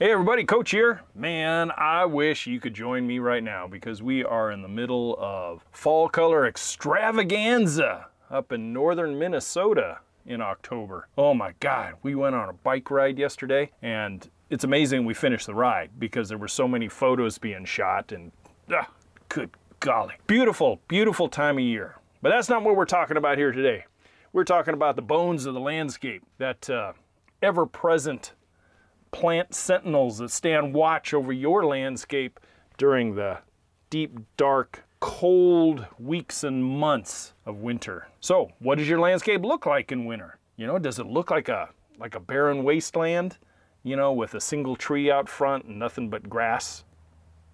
Hey everybody, Coach here. Man, I wish you could join me right now because we are in the middle of fall color extravaganza up in northern Minnesota in October. Oh my God, we went on a bike ride yesterday and it's amazing we finished the ride because there were so many photos being shot and good golly. Beautiful, beautiful time of year. But that's not what we're talking about here today. We're talking about the bones of the landscape, that ever-present plant sentinels that stand watch over your landscape during the deep, dark, cold weeks and months of winter. So, what does your landscape look like in winter? You know, does it look like a barren wasteland, you know, with a single tree out front and nothing but grass?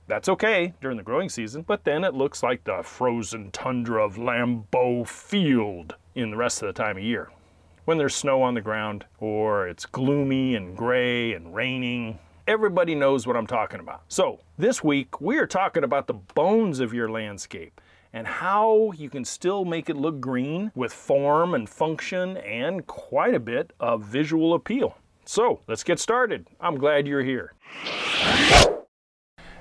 That's okay during the growing season, but then it looks like the frozen tundra of Lambeau Field in the rest of the time of year, when there's snow on the ground or it's gloomy and gray and raining. Everybody knows what I'm talking about. So this week we're talking about the bones of your landscape and how you can still make it look green with form and function and quite a bit of visual appeal. So let's get started. I'm glad you're here.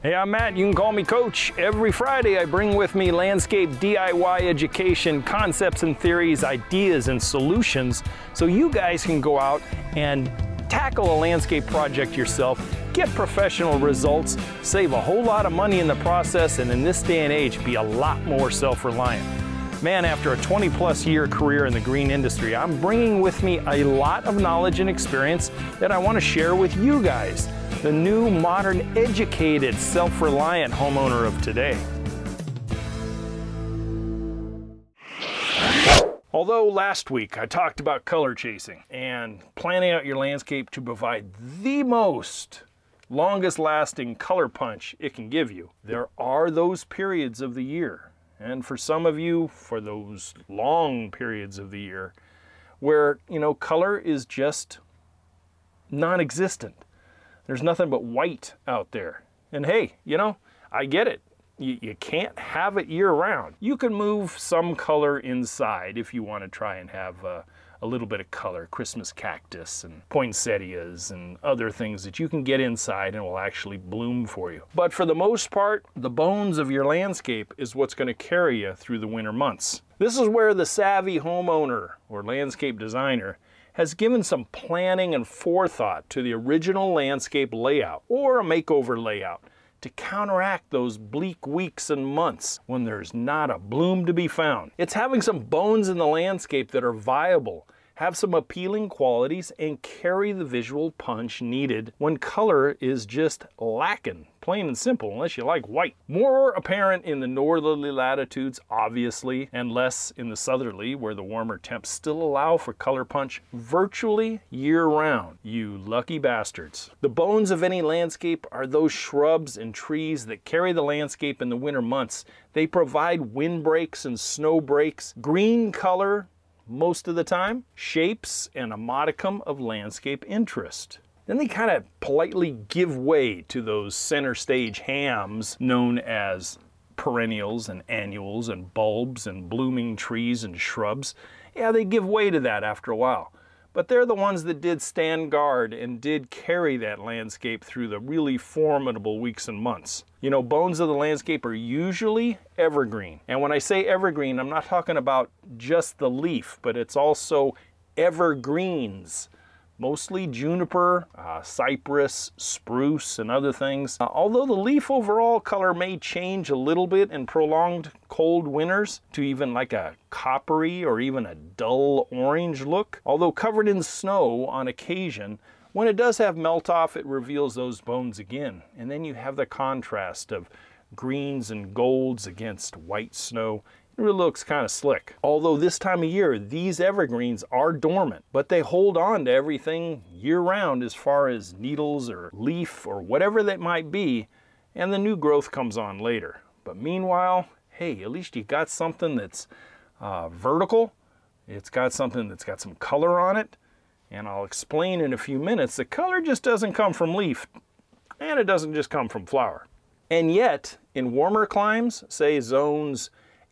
Hey, I'm Matt. You can call me Coach. Every Friday, I bring with me landscape DIY education, concepts and theories, ideas and solutions, so you guys can go out and tackle a landscape project yourself, get professional results, save a whole lot of money in the process, and in this day and age, be a lot more self-reliant. Man, after a 20-plus year career in the green industry, I'm bringing with me a lot of knowledge and experience that I want to share with you guys, the new, modern, educated, self-reliant homeowner of today. Although last week I talked about color chasing and planning out your landscape to provide the most longest-lasting color punch it can give you, there are those periods of the year, and for some of you, for those long periods of the year, where, you know, color is just non-existent. There's nothing but white out there. And hey, you know, I get it. You can't have it year round. You can move some color inside if you want to try and have a little bit of color, Christmas cactus and poinsettias and other things that you can get inside and will actually bloom for you. But for the most part, the bones of your landscape is what's going to carry you through the winter months. This is where the savvy homeowner or landscape designer has given some planning and forethought to the original landscape layout or a makeover layout to counteract those bleak weeks and months when there's not a bloom to be found. It's having some bones in the landscape that are viable, have some appealing qualities, and carry the visual punch needed when color is just lacking, plain and simple, unless you like white. More apparent in the northerly latitudes, obviously, and less in the southerly, where the warmer temps still allow for color punch virtually year-round. You lucky bastards. The bones of any landscape are those shrubs and trees that carry the landscape in the winter months. They provide wind breaks and snow breaks, green color most of the time, shapes, and a modicum of landscape interest. Then they kind of politely give way to those center stage hams known as perennials and annuals and bulbs and blooming trees and shrubs. Yeah, they give way to that after a while. But they're the ones that did stand guard and did carry that landscape through the really formidable weeks and months. You know, bones of the landscape are usually evergreen. And when I say evergreen, I'm not talking about just the leaf, but it's also evergreens. Mostly juniper, cypress, spruce, and other things. Although the leaf overall color may change a little bit in prolonged cold winters to even like a coppery or even a dull orange look. Although covered in snow on occasion, when it does have melt off, it reveals those bones again. And then you have the contrast of greens and golds against white snow. It really looks kind of slick. Although this time of year, these evergreens are dormant, but they hold on to everything year round as far as needles or leaf or whatever that might be, and the new growth comes on later. But meanwhile, hey, at least you got something that's vertical. It's got something that's got some color on it, and I'll explain in a few minutes, the color just doesn't come from leaf, and it doesn't just come from flower. And yet, in warmer climes, say zones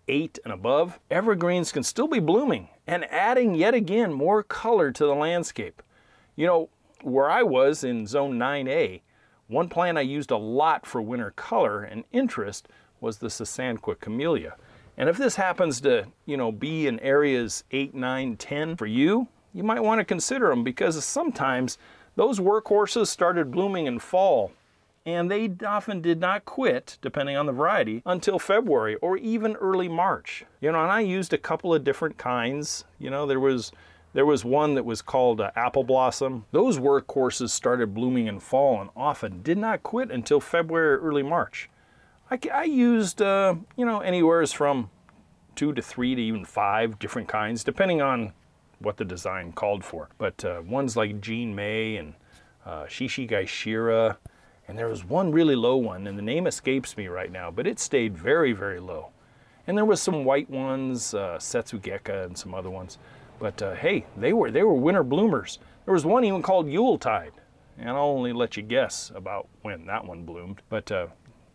8 and above, evergreens can still be blooming and adding yet again more color to the landscape. You know, where I was in zone 9A, One plant I used a lot for winter color and interest was the Sasanqua camellia. And if this happens to, be in areas 8, 9, 10 for you, you might want to consider them, because sometimes those workhorses started blooming in fall, and they often did not quit, depending on the variety, until February or even early March. And I used a couple of different kinds. There was one that was called Apple Blossom. Those workhorses started blooming in fall and often did not quit until February or early March. I used, anywhere from 2 to 3 to even 5 different kinds, depending on what the design called for. But ones like Jean May and Shishi Gaishira, and there was one really low one, and the name escapes me right now, but it stayed very, very low. And there was some white ones, Setsugeka and some other ones. But they were winter bloomers. There was one even called Yuletide, and I'll only let you guess about when that one bloomed. But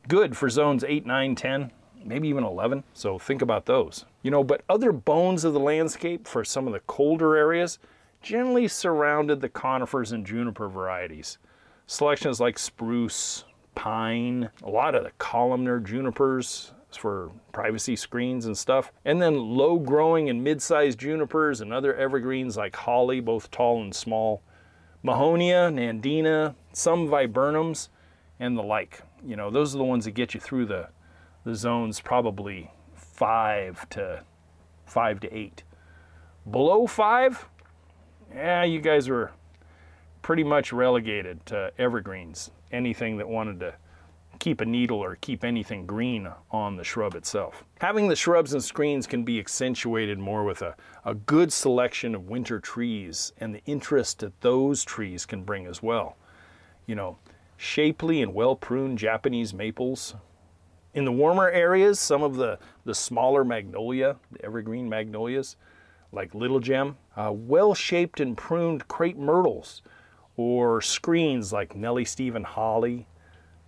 good for zones 8, 9, 10, maybe even 11. So think about those. But other bones of the landscape for some of the colder areas generally surrounded the conifers and juniper varieties. Selections like spruce, pine, a lot of the columnar junipers for privacy screens and stuff, and then low-growing and mid-sized junipers and other evergreens like holly, both tall and small, Mahonia, Nandina, some viburnums, and the like. Those are the ones that get you through the zones probably 5 to 8. Below 5, you guys were pretty much relegated to evergreens, anything that wanted to keep a needle or keep anything green on the shrub itself. Having the shrubs and screens can be accentuated more with a good selection of winter trees and the interest that those trees can bring as well. Shapely and well-pruned Japanese maples. In the warmer areas, some of the smaller magnolia, the evergreen magnolias, like Little Gem, well-shaped and pruned crepe myrtles, or screens like Nellie Stephen Holly,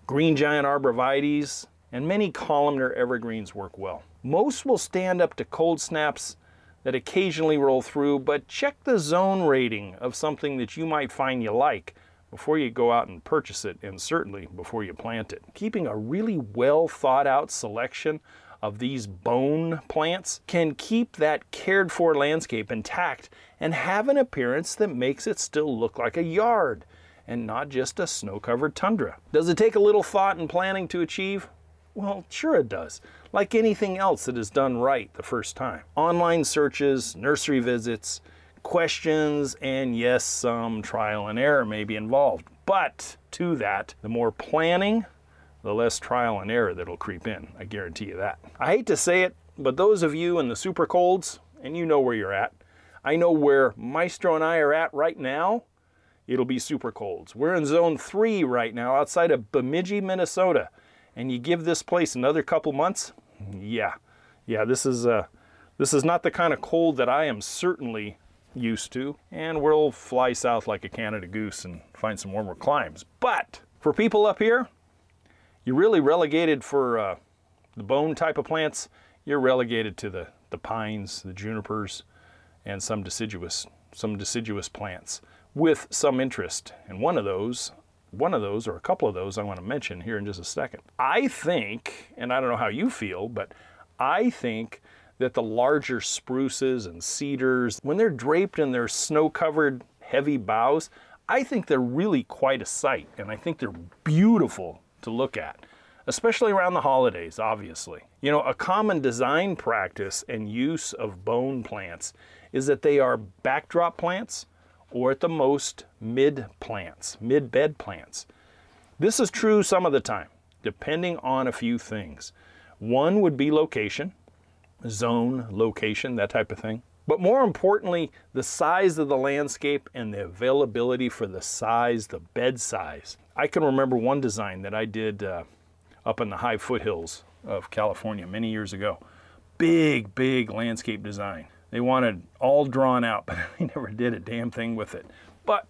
green giant arborvitaes, and many columnar evergreens work well. Most will stand up to cold snaps that occasionally roll through, but check the zone rating of something that you might find you like before you go out and purchase it, and certainly before you plant it. Keeping a really well thought out selection of these bone plants can keep that cared for landscape intact and have an appearance that makes it still look like a yard and not just a snow-covered tundra. Does it take a little thought and planning to achieve? Well, sure it does, like anything else that is done right the first time. Online searches, nursery visits, questions, and yes, some trial and error may be involved. But to that, the more planning, the less trial and error that'll creep in. I guarantee you that. I hate to say it, but those of you in the super colds, and you know where you're at, I know where Maestro and I are at right now. It'll be super colds. We're in zone 3 right now, outside of Bemidji, Minnesota. And you give this place another couple months, this is not the kind of cold that I am certainly used to. And we'll fly south like a Canada goose and find some warmer climes. But for people up here, you're really relegated for the bone type of plants. You're relegated to the pines, the junipers, and some deciduous plants with some interest. And one of those or a couple of those I want to mention here in just a second. I think, and I don't know how you feel, but I think that the larger spruces and cedars, when they're draped in their snow-covered heavy boughs, I think they're really quite a sight, and I think they're beautiful to look at, especially around the holidays, obviously. A common design practice and use of bone plants is that they are backdrop plants, or at the most, mid-bed plants. This is true some of the time, depending on a few things. One would be location, zone, location, that type of thing. But more importantly, the size of the landscape and the availability for the size, the bed size. I can remember one design that I did up in the high foothills of California many years ago. Big landscape design. They wanted all drawn out, but they never did a damn thing with it. But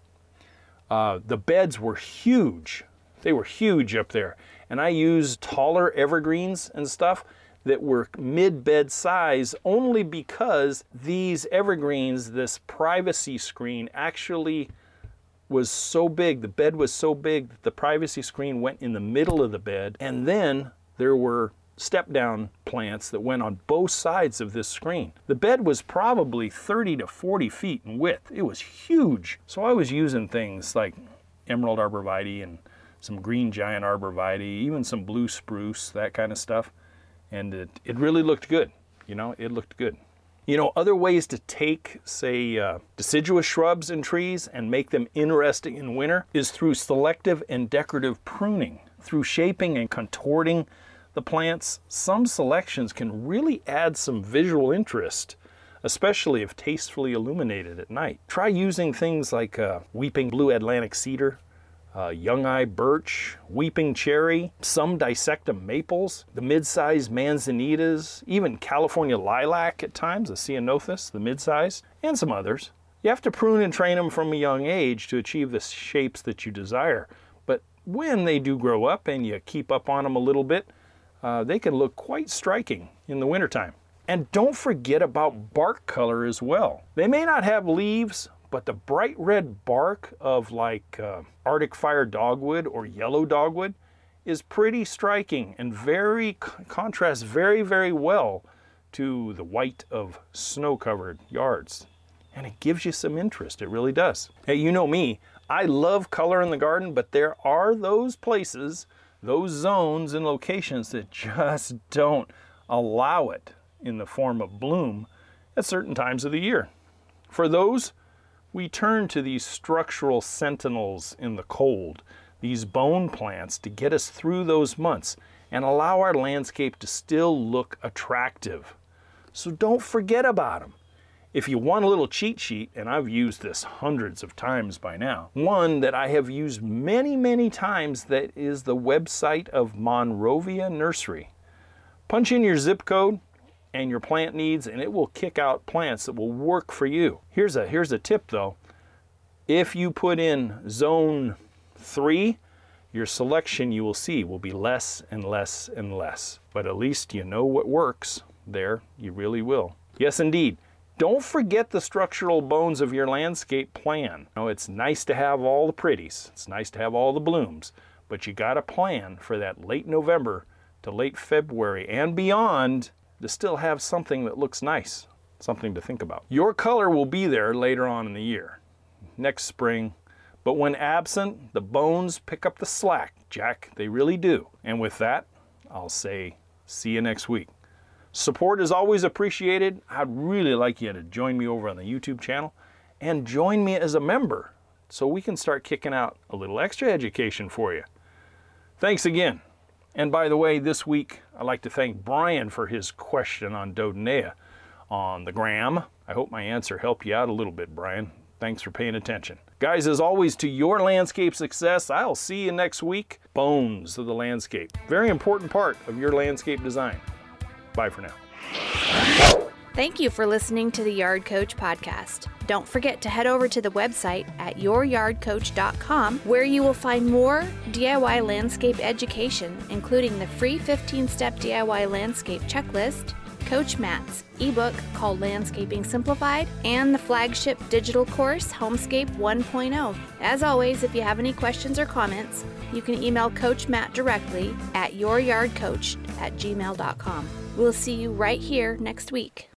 the beds were huge. They were huge up there. And I used taller evergreens and stuff that were mid-bed size only because these evergreens, this privacy screen, actually was so big, the bed was so big that the privacy screen went in the middle of the bed, and then there were step-down plants that went on both sides of this screen. The bed was probably 30 to 40 feet in width. It was huge. So I was using things like emerald arborvitae and some green giant arborvitae, even some blue spruce, that kind of stuff. And it really looked good. It looked good. Other ways to take, say, deciduous shrubs and trees and make them interesting in winter is through selective and decorative pruning, through shaping and contorting the plants. Some selections can really add some visual interest, especially if tastefully illuminated at night. Try using things like weeping blue Atlantic cedar, young eye birch, weeping cherry, some dissectum maples, the mid-sized manzanitas, even California lilac at times, the ceanothus, the mid-size, and some others. You have to prune and train them from a young age to achieve the shapes that you desire. But when they do grow up and you keep up on them a little bit, they can look quite striking in the wintertime. And don't forget about bark color as well. They may not have leaves, but the bright red bark of like Arctic fire dogwood or yellow dogwood is pretty striking and contrasts very, very well to the white of snow-covered yards. And it gives you some interest, it really does. Hey, you know me, I love color in the garden, but there are those places, those zones and locations that just don't allow it in the form of bloom at certain times of the year. For those, we turn to these structural sentinels in the cold, these bone plants to get us through those months and allow our landscape to still look attractive. So don't forget about them. If you want a little cheat sheet, and I've used this hundreds of times by now, one that I have used many, many times, that is the website of Monrovia Nursery. Punch in your zip code and your plant needs, and it will kick out plants that will work for you. Here's a tip though. If you put in zone 3, your selection you will see will be less and less and less. But at least you know what works there. You really will. Yes, indeed. Don't forget the structural bones of your landscape plan. It's nice to have all the pretties. It's nice to have all the blooms, but you gotta plan for that late November to late February and beyond to still have something that looks nice, something to think about. Your color will be there later on in the year, next spring, but when absent, the bones pick up the slack, Jack, they really do. And with that, I'll say, see you next week. Support is always appreciated. I'd really like you to join me over on the YouTube channel and join me as a member so we can start kicking out a little extra education for you. Thanks again. And by the way, this week, I'd like to thank Brian for his question on Dodonea on the gram. I hope my answer helped you out a little bit, Brian. Thanks for paying attention. Guys, as always, to your landscape success, I'll see you next week. Bones of the landscape, very important part of your landscape design. Bye for now. Thank you for listening to the Yard Coach Podcast. Don't forget to head over to the website at youryardcoach.com, where you will find more DIY landscape education, including the free 15-step DIY landscape checklist, Coach Matt's ebook called Landscaping Simplified, and the flagship digital course, Homescape 1.0. As always, if you have any questions or comments, you can email Coach Matt directly at youryardcoach@gmail.com. We'll see you right here next week.